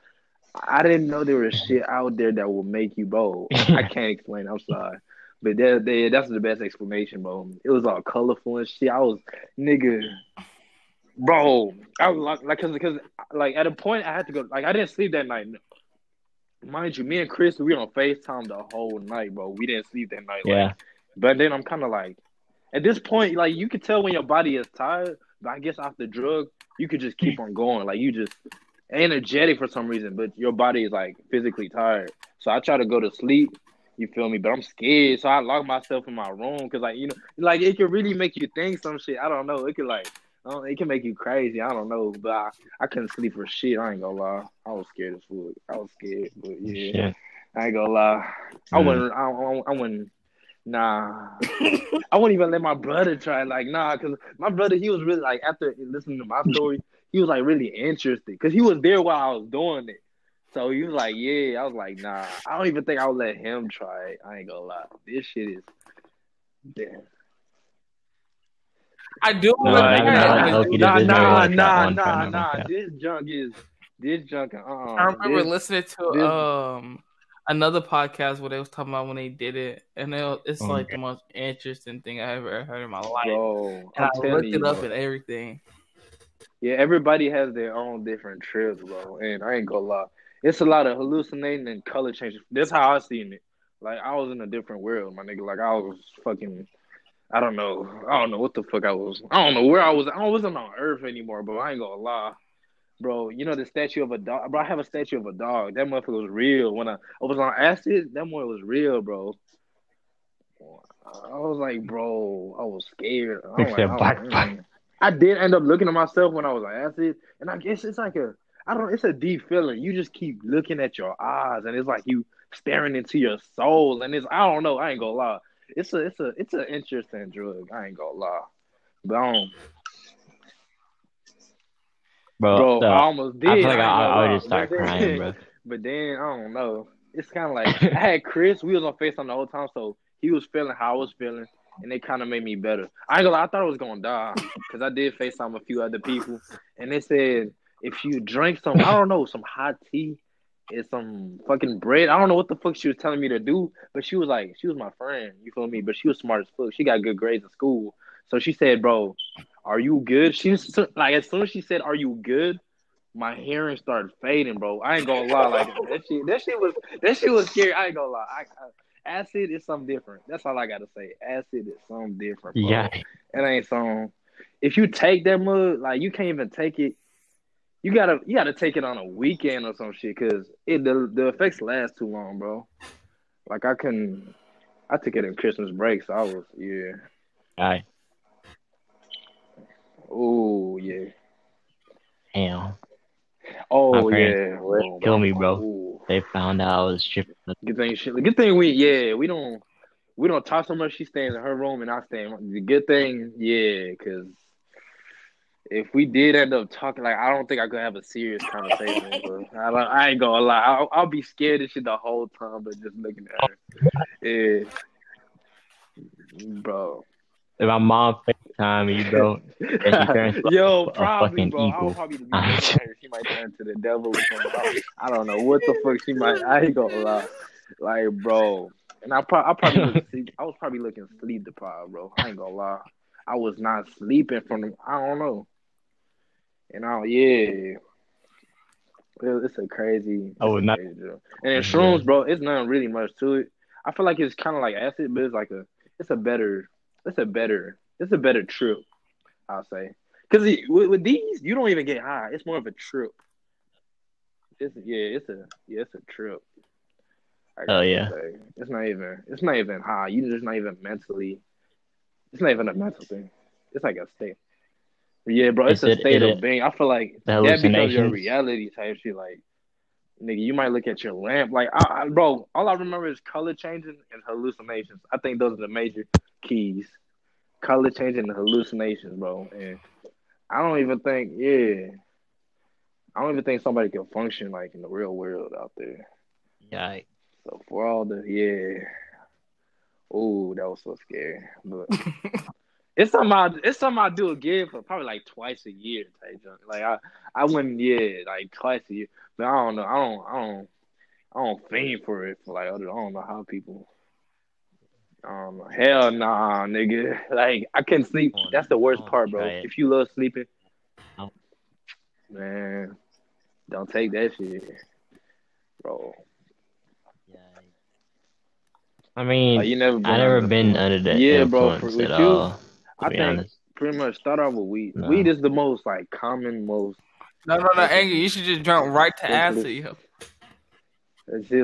I didn't know there was shit out there that will make you bold. I can't explain. I'm sorry. But that's the best explanation, bro. It was all colorful and shit. I was, nigga, bro. I was like, cause like at a point I had to go. Like I didn't sleep that night, mind you. Me and Chris, we on FaceTime the whole night, bro. We didn't sleep that night. Yeah. Like, but then I'm kind of like, at this point, like you could tell when your body is tired. But I guess off the drug, you could just keep on going. Like you just energetic for some reason, but your body is like physically tired. So I try to go to sleep. You feel me? But I'm scared, so I lock myself in my room because, like, you know, like it can really make you think some shit. I don't know. It could like, it can make you crazy. I don't know. But I couldn't sleep for shit. I ain't gonna lie. I was scared as fuck. I was scared, but yeah, shit. I ain't gonna lie. Mm. I wouldn't. Nah, I wouldn't even let my brother try. Like, nah, because my brother, he was really like after listening to my story, he was like really interested because he was there while I was doing it. So he was like, yeah. I was like, nah. I don't even think I would let him try it. I ain't gonna lie. This shit is... Damn. I do. Nah. This junk is... I remember listening to another podcast where they was talking about when they did it. And it's like the most interesting thing I ever heard in my life. Bro, and I looked it up and everything. Yeah, everybody has their own different trips, bro. And I ain't gonna lie. It's a lot of hallucinating and color changes. That's how I seen it. Like, I was in a different world, my nigga. Like, I was fucking, I don't know what the fuck I was. I don't know where I was. I wasn't on Earth anymore, bro. I ain't gonna lie. Bro, you know the statue of a dog? Bro, I have a statue of a dog. That motherfucker was real. When I was on acid, that one was real, bro. I was like, bro, I was scared. I did end up looking at myself when I was on acid. And I guess it's like a... it's a deep feeling. You just keep looking at your eyes, and it's like you staring into your soul, and it's, I don't know, I ain't gonna lie. It's an interesting drug, I ain't gonna lie. But bro, I almost did. I feel like I would just start crying, bro. But then, I don't know. It's kind of like, I had Chris, we was on FaceTime the whole time, so he was feeling how I was feeling, and it kind of made me better. I ain't gonna lie, I thought I was gonna die, because I did FaceTime a few other people, and they said, if you drink some, I don't know, some hot tea and some fucking bread. I don't know what the fuck she was telling me to do, but she was like, she was my friend, you feel me? But she was smart as fuck. She got good grades in school. So she said, bro, are you good? She was like, as soon as she said, are you good? My hearing started fading, bro. I ain't gonna lie. Like that shit was scary. I ain't gonna lie. Acid is something different. That's all I gotta say. Acid is something different, bro. Yeah. It ain't something. If you take that mug, like you can't even take it. You gotta take it on a weekend or some shit, cause the effects last too long, bro. Like I took it in Christmas break, so I was Aye. Oh yeah. Damn. Oh yeah. Bro, kill me, bro. Ooh. They found out I was tripping. Good thing we don't talk so much. She stays in her room and I stay in. The good thing, yeah, cause. If we did end up talking, like, I don't think I could have a serious conversation. But I ain't gonna lie. I'll be scared of shit the whole time, but just looking at her. Yeah. Bro. If my mom FaceTime you, bro, and she turns yo, probably, bro. Evil. I'll probably be her. She might turn to the devil or something. I don't know what the fuck she might. I ain't gonna lie. Like, bro. And I was probably looking sleep deprived, bro. I ain't gonna lie. I was not sleeping from the, I don't know. And it's a crazy. Oh, not. Crazy, and in shrooms, bro, it's nothing really much to it. I feel like it's kind of like acid, but it's like it's a better trip, I'll say. Because with these, you don't even get high. It's more of a trip. It's a trip. Oh yeah. Say. It's not even high. You just not even mentally. It's not even a mental thing. It's like a state. Yeah, bro. It's a state of being. I feel like that becomes your reality type shit. Like, nigga, you might look at your lamp. Like, bro, all I remember is color changing and hallucinations. I think those are the major keys. Color changing and hallucinations, bro. And I don't even think somebody can function like in the real world out there. Yeah. So for all the oh, that was so scary. But it's something I do again for probably like twice a year type junk. Like I wouldn't like twice a year. But I don't know. I don't fiend for it for like other. I don't know how people. Hell nah, nigga. Like I couldn't sleep. That's the worst part, bro. If you love sleeping, man, don't take that shit, bro. I mean, like I've never been under that influence at all. I think pretty much start off with weed. No. Weed is the most like common, most. No, Angie, you should just jump right to acid. Yo.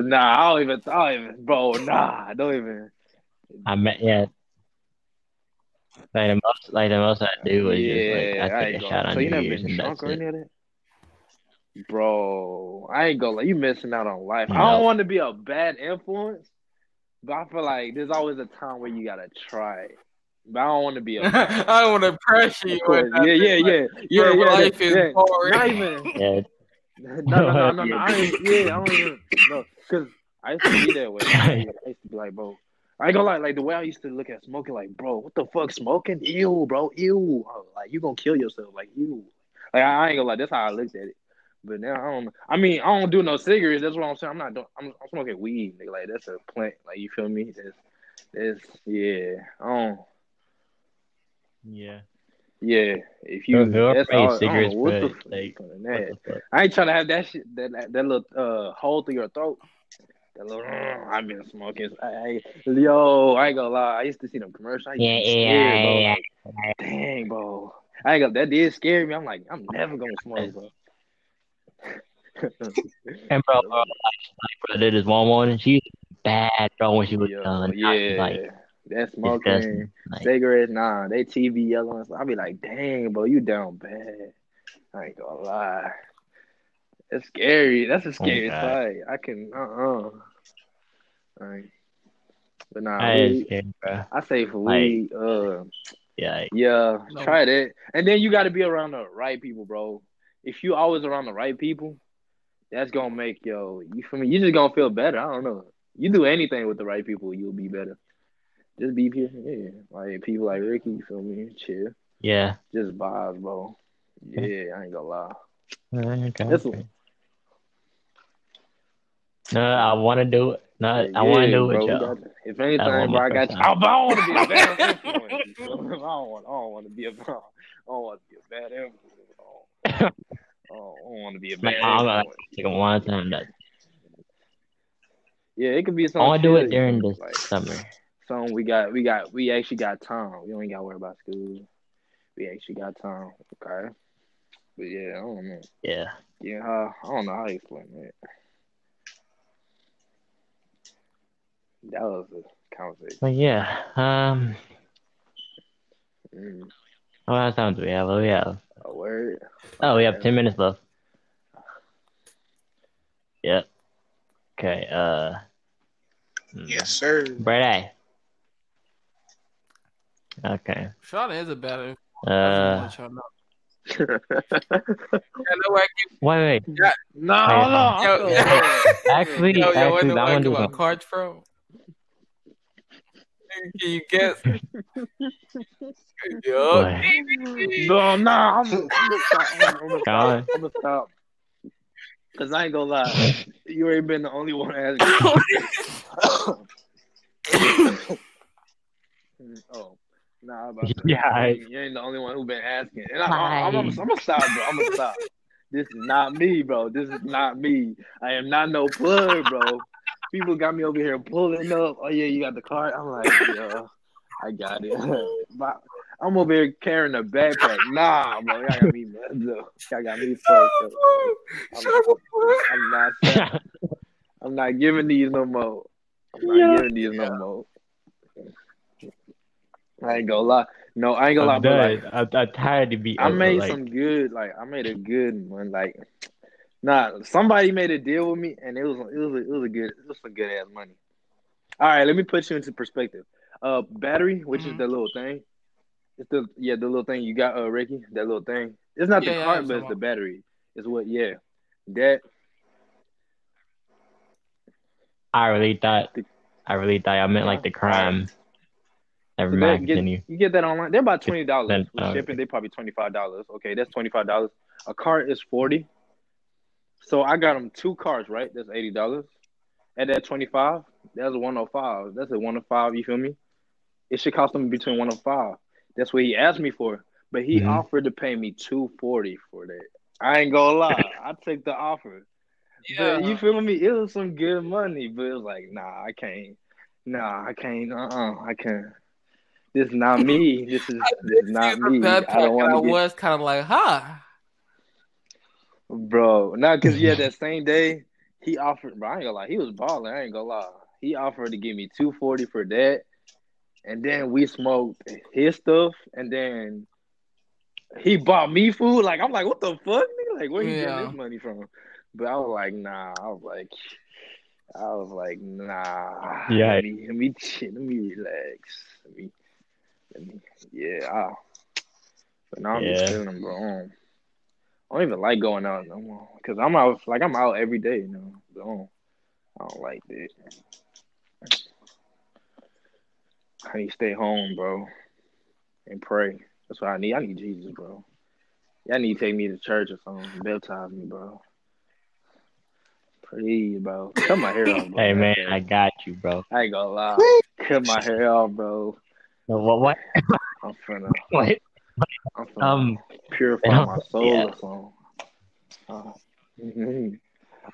Nah, I don't even, bro. Nah, don't even. Like the most I do is just like I take a shot on you. So you never been drunk or any of that? Bro, I ain't gonna lie, you missing out on life. No. I don't want to be a bad influence. But I feel like there's always a time where you gotta try it. But I don't want to be. I don't want to pressure you. Your life is boring. Not even. No. I don't even. No, because I used to be that way. I used to be like, bro. I ain't gonna lie. Like the way I used to look at smoking, like, bro, what the fuck, smoking? Ew, bro, ew. Like you gonna kill yourself? Like ew. Like I ain't gonna lie. That's how I looked at it. But now I don't. I mean, I don't do no cigarettes. That's what I'm saying. I'm smoking weed, nigga. Like that's a plant. Like you feel me? That's. Yeah. If you that's cigarettes, I ain't trying to have that shit. That little hole through your throat. That little. I've been smoking. I ain't gonna lie. I used to see them commercials. I used to be scared, bro. Dang, bro. That did scare me. I'm like, I'm never gonna smoke, bro. And bro, I did this one morning. She was bad, bro, when she was young. That smoking, cigarettes, nah, they TV yelling. So I be like, dang, bro, you down bad. I ain't gonna lie. It's scary. That's a scary sight. I can, Right. But nah, I say for weed, try that. And then you got to be around the right people, bro. If you always around the right people, that's gonna make you feel me. You just gonna feel better. I don't know. You do anything with the right people, you'll be better. Just be people, like people like Ricky. You feel me? Chill. Yeah. Just vibes, bro. Yeah, I ain't gonna lie. Okay. No, I want to do it. No, I want to do it, y'all. If anything, bro, I got you. I don't want to be a bad influence. I don't want to be a bad influence. I don't want to be a bad influence. Yeah, it could be something. I want to do it during the summer. So we actually got time. We ain't got to worry about school. We actually got time. Okay. But yeah, I don't know. Yeah. Yeah, I don't know how to explain that. That was a conversation. But yeah. How much time do we have? A word. Oh, we have 10 minutes left. Yep. Okay. Yes, sir. Bright eye. Okay. Sean is a better. Wait. No. Actually, I want to do a card throw. Can you guess? I'm gonna stop. Cause I ain't gonna lie, you ain't been the only one asking. You ain't the only one who been asking. And I'm gonna stop, bro. This is not me, bro. I am not no plug, bro. People got me over here pulling up. Oh, yeah, you got the card? I'm like, I got it. I'm over here carrying a backpack. Nah, bro. Y'all got me messed up. Y'all got me fucked up. I'm not I'm not giving these no more. I'm not giving these no more. I ain't gonna lie. No, I ain't gonna lie. But like, I'm tired to be. I made a good one. Like, nah, somebody made a deal with me, and it was some good ass money. All right, let me put you into perspective. Battery, which is the little thing. It's the little thing you got, Ricky. That little thing. It's not the cart, but it's the battery. It's what? Yeah, that. I really thought I meant like the crime. Never mind. You get that online. They're about $20 with shipping. They probably $25. Okay, that's $25. A cart is $40. So I got them two carts, right? That's $80. At that $25, that's $105. That's a $105. You feel me? It should cost them between $105. That's what he asked me for, but he offered to pay me $240 for that. I ain't gonna lie, I took the offer. Yeah. But you feel me? It was some good money, but it was like, nah, I can't. I can't. This is not me. This is not me. I don't want to. I was kind of like, huh? Bro, because that same day he offered. Bro, I ain't gonna lie, he was balling. I ain't gonna lie. He offered to give me $240 for that, and then we smoked his stuff, and then he bought me food. Like, I'm like, what the fuck, nigga? Like, where you getting this money from? But I was like, nah. I was like, nah. Yeah. Let me chill. Let me relax. Let me. Yeah. But now I'm just chilling, bro. I don't even like going out no more because I'm out every day, you know. But I don't like that. I need to stay home, bro, and pray. That's what I need. I need Jesus, bro. Y'all need to take me to church or something. Baptize me, bro. Please, bro. Cut my hair off, bro. Hey, man, I got you, bro. I ain't gonna lie. Cut my hair off, bro. What? I'm finna purify my soul or something.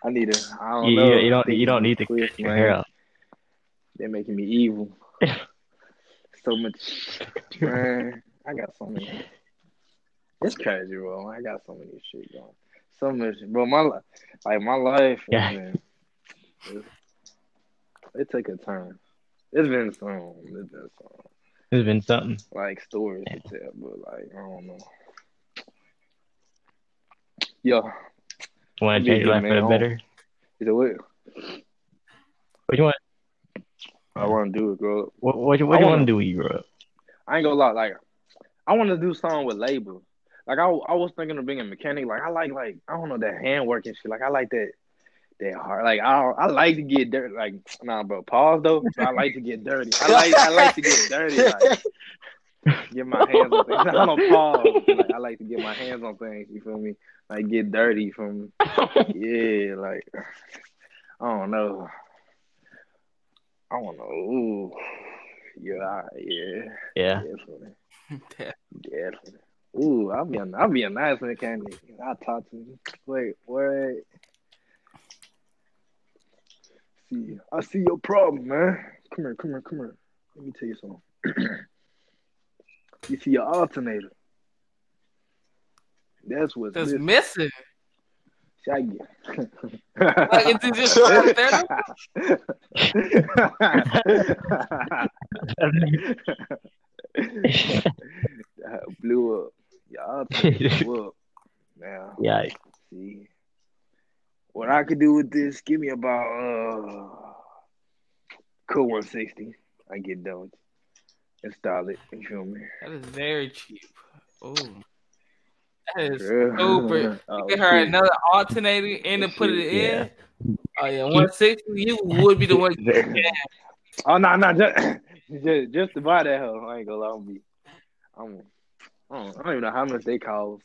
I need to. I don't know. You don't need to cut your hair off. They're making me evil. So much, man. I got so many. It's crazy, bro. I got so many shit going. So much, bro. My life. Yeah. Man, it took a turn. It's been something. It's been something. Like stories to tell, but like I don't know. Yo, want to change your life for the better? Is it what? What you want? I want to do it, grow up. What do you want to do when you grow up? I ain't gonna lie, like. I want to do something with labor. Like, I was thinking of being a mechanic. Like, I like, I don't know, that handwork and shit. Like, I like that hard. Like, I like to get dirty. Like, nah, bro, pause, though. I like to get dirty. I like to get dirty. Like, get my hands on things. I don't pause. Like, I like to get my hands on things, you feel me? Like, get dirty from, yeah, like, I don't know. I want to, ooh. Yeah. Definitely. Ooh, I'll be a nice mechanic. I'll talk to you. Wait, what? See, I see your problem, man. Come here. Let me tell you something. You see your alternator? That's what's missing. Shaggy. Like, it's just right there. Blew up. Y'all blew up. Now, see what I could do with this. Give me about cool 160. I get done with it. Install it. You feel me? That is very cheap. Oh, that is super. You get her another alternator and to put it in. Oh yeah, 160. You would be the one. Oh no. Just to buy that hoe, I ain't gonna lie. I don't even know how much they cost.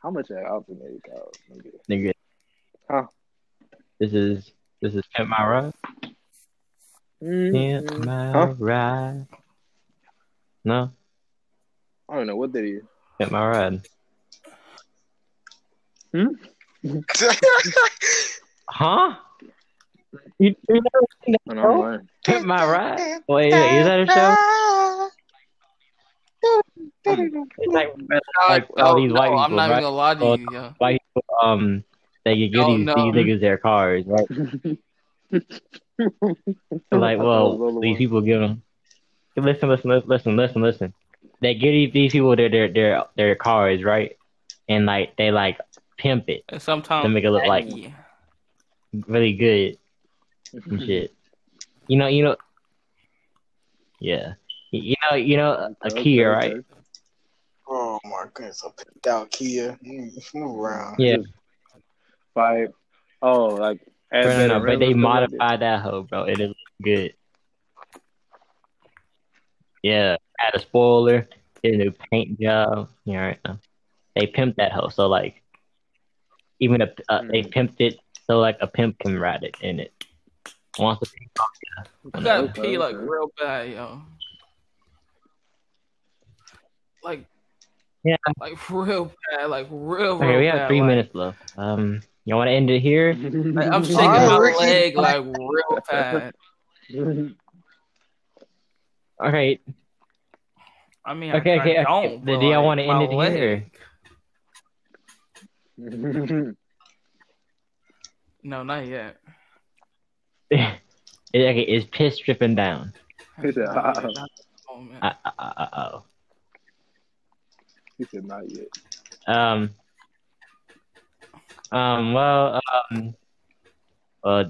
How much that alternator cost? Nigga. Huh? This is my ride. Ride. No. I don't know what that is. At my ride. Huh? You never seen that show? Pimp My Ride? Wait, is that a show? Like all these white people, I'm not even gonna lie to you. White people, they get these niggas their cars, right? Like, well, these people give them. Listen. They give these people their cars, right? And like they like pimp it. And sometimes they make it look like really good and shit. You know. Yeah, you know a Kia, right? Oh my goodness, I pimped out Kia. Move around. Yeah. Vibe. Oh, like. No, but they modified that hoe, bro. It is good. Yeah, had a spoiler, did a new paint job. You know, right now. They pimped that hoe, so like, even they pimped it so like a pimp can ride it in it. Wants to pee? You gotta pee like real bad, yo. Like, yeah, like real bad, like real. Okay, we have bad, 3 minutes left. You want to end it here? Like, I'm shaking my leg like real bad. All right. I mean, okay. I don't. Do y'all want to end it here? No, not yet. It's piss dripping down. Oh. He said not yet. Well,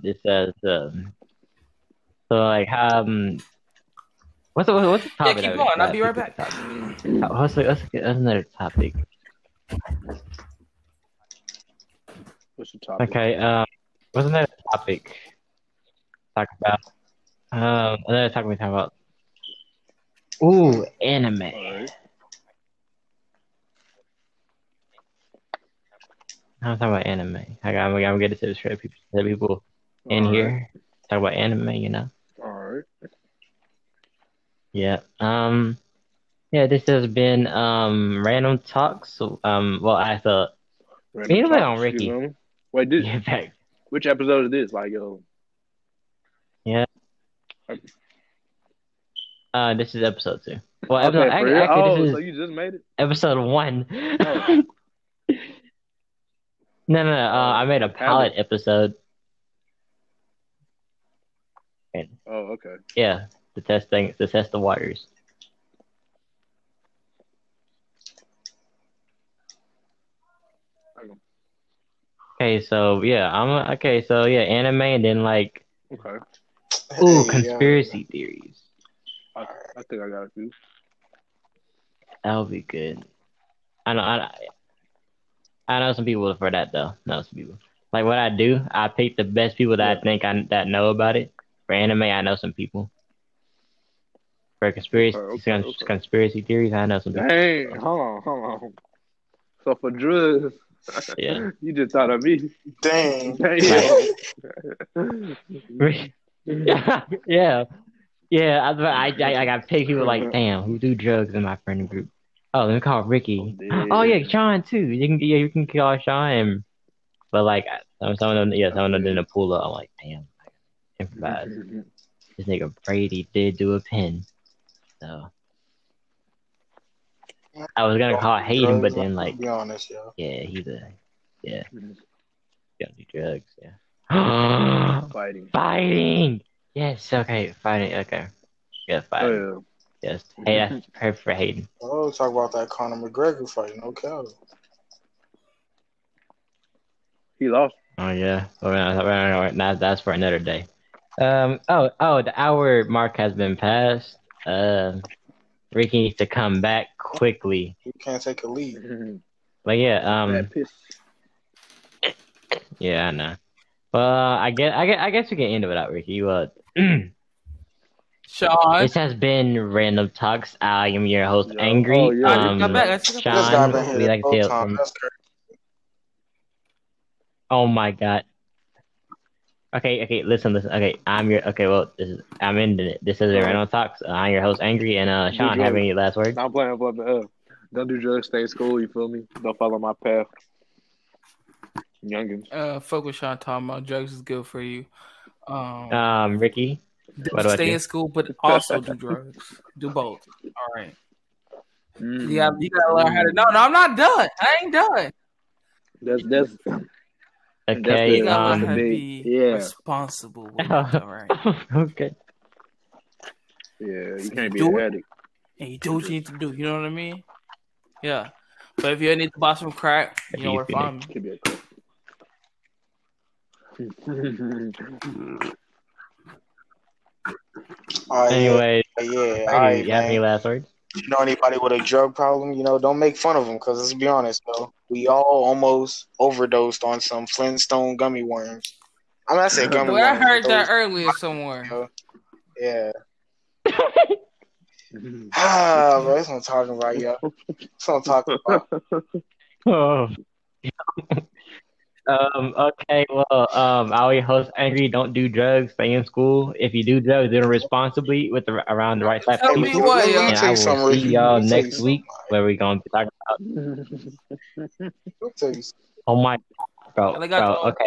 it says, so, like, what's the topic? Yeah, keep going. I'll be right back. What's another topic? What's the topic? Okay, what's another topic talk about? Another topic we talk about. Ooh, anime. I'm talking about anime. I'm going to get it to the people in here. Talk about anime, you know? All right. Yeah. Yeah, this has been Random Talks. Well, I thought... Random Talks, on Ricky. You know? Wait, which episode is this? Like, yo... Yeah. This is episode 2. Well, okay, actually, so you just made it? Episode 1. Oh. No. I made a pilot episode. And, oh, okay. Yeah, to test the waters. Okay, so yeah, anime, and then like, okay. Ooh, conspiracy theories. I think I got a few. That'll be good. I know some people for that though. Like what I do, I pick the best people that I think that know about it. For anime, I know some people. For conspiracy theories, I know some people. Hey, hold on. So for drugs, yeah. You just thought of me. Dang. Yeah. I got picked people like, damn, who do drugs in my friend group? Oh, let me call Ricky. Oh yeah, Sean too. You can call Sean. But like, someone didn't pull up. I'm like, damn, improvise. This nigga Brady did do a pin. So I was gonna call Hayden, but then like, yeah, he's a got new drugs. Yeah, fighting. Yes, okay, fighting. Okay, yeah, fighting. Oh, yeah. Yes. Hey, that's perfect for Hayden. Oh, talk about that Conor McGregor fight. No Cali. He lost. Oh, yeah. All right. That's for another day. The hour mark has been passed. Ricky needs to come back quickly. You can't take a lead. But, yeah. Yeah, I know. Well, I guess we can end it without Ricky. Sean. This has been Random Talks. I am your host, Angry. Oh, yeah. Sean, we like to oh my God. Okay. Listen. Okay, I'm your. Okay, well, I'm ending it. This is Random Talks. I'm your host, Angry, and Sean. Have any last words? I'm playing for the. Don't do drugs. Stay in school. You feel me? Don't follow my path. Youngins. Fuck what Sean talking about. Drugs is good for you. Ricky. Stay in school, but also do drugs. Do both. All right. You gotta learn how to. No, I'm not done. I ain't done. That's Okay, you gotta be responsible. Right. Okay. Yeah, you can't be an addict. And you do what you need to do. You know what I mean? Yeah. But if you need to buy some crack, you know where to find me. Anyway, you got any last words? You know anybody with a drug problem? You know, don't make fun of them because let's be honest, though, we all almost overdosed on some Flintstone gummy worms. I mean, I said gummy worms. I heard that earlier somewhere. Yeah. Bro, that's what I'm talking about, yo. That's what I'm talking about. Oh. Okay, well, our host angry. Don't do drugs. Stay in school. If you do drugs, do them responsibly with around the right type of people. And I will see y'all next week where we're gonna be talking about. Oh my God, bro. Okay.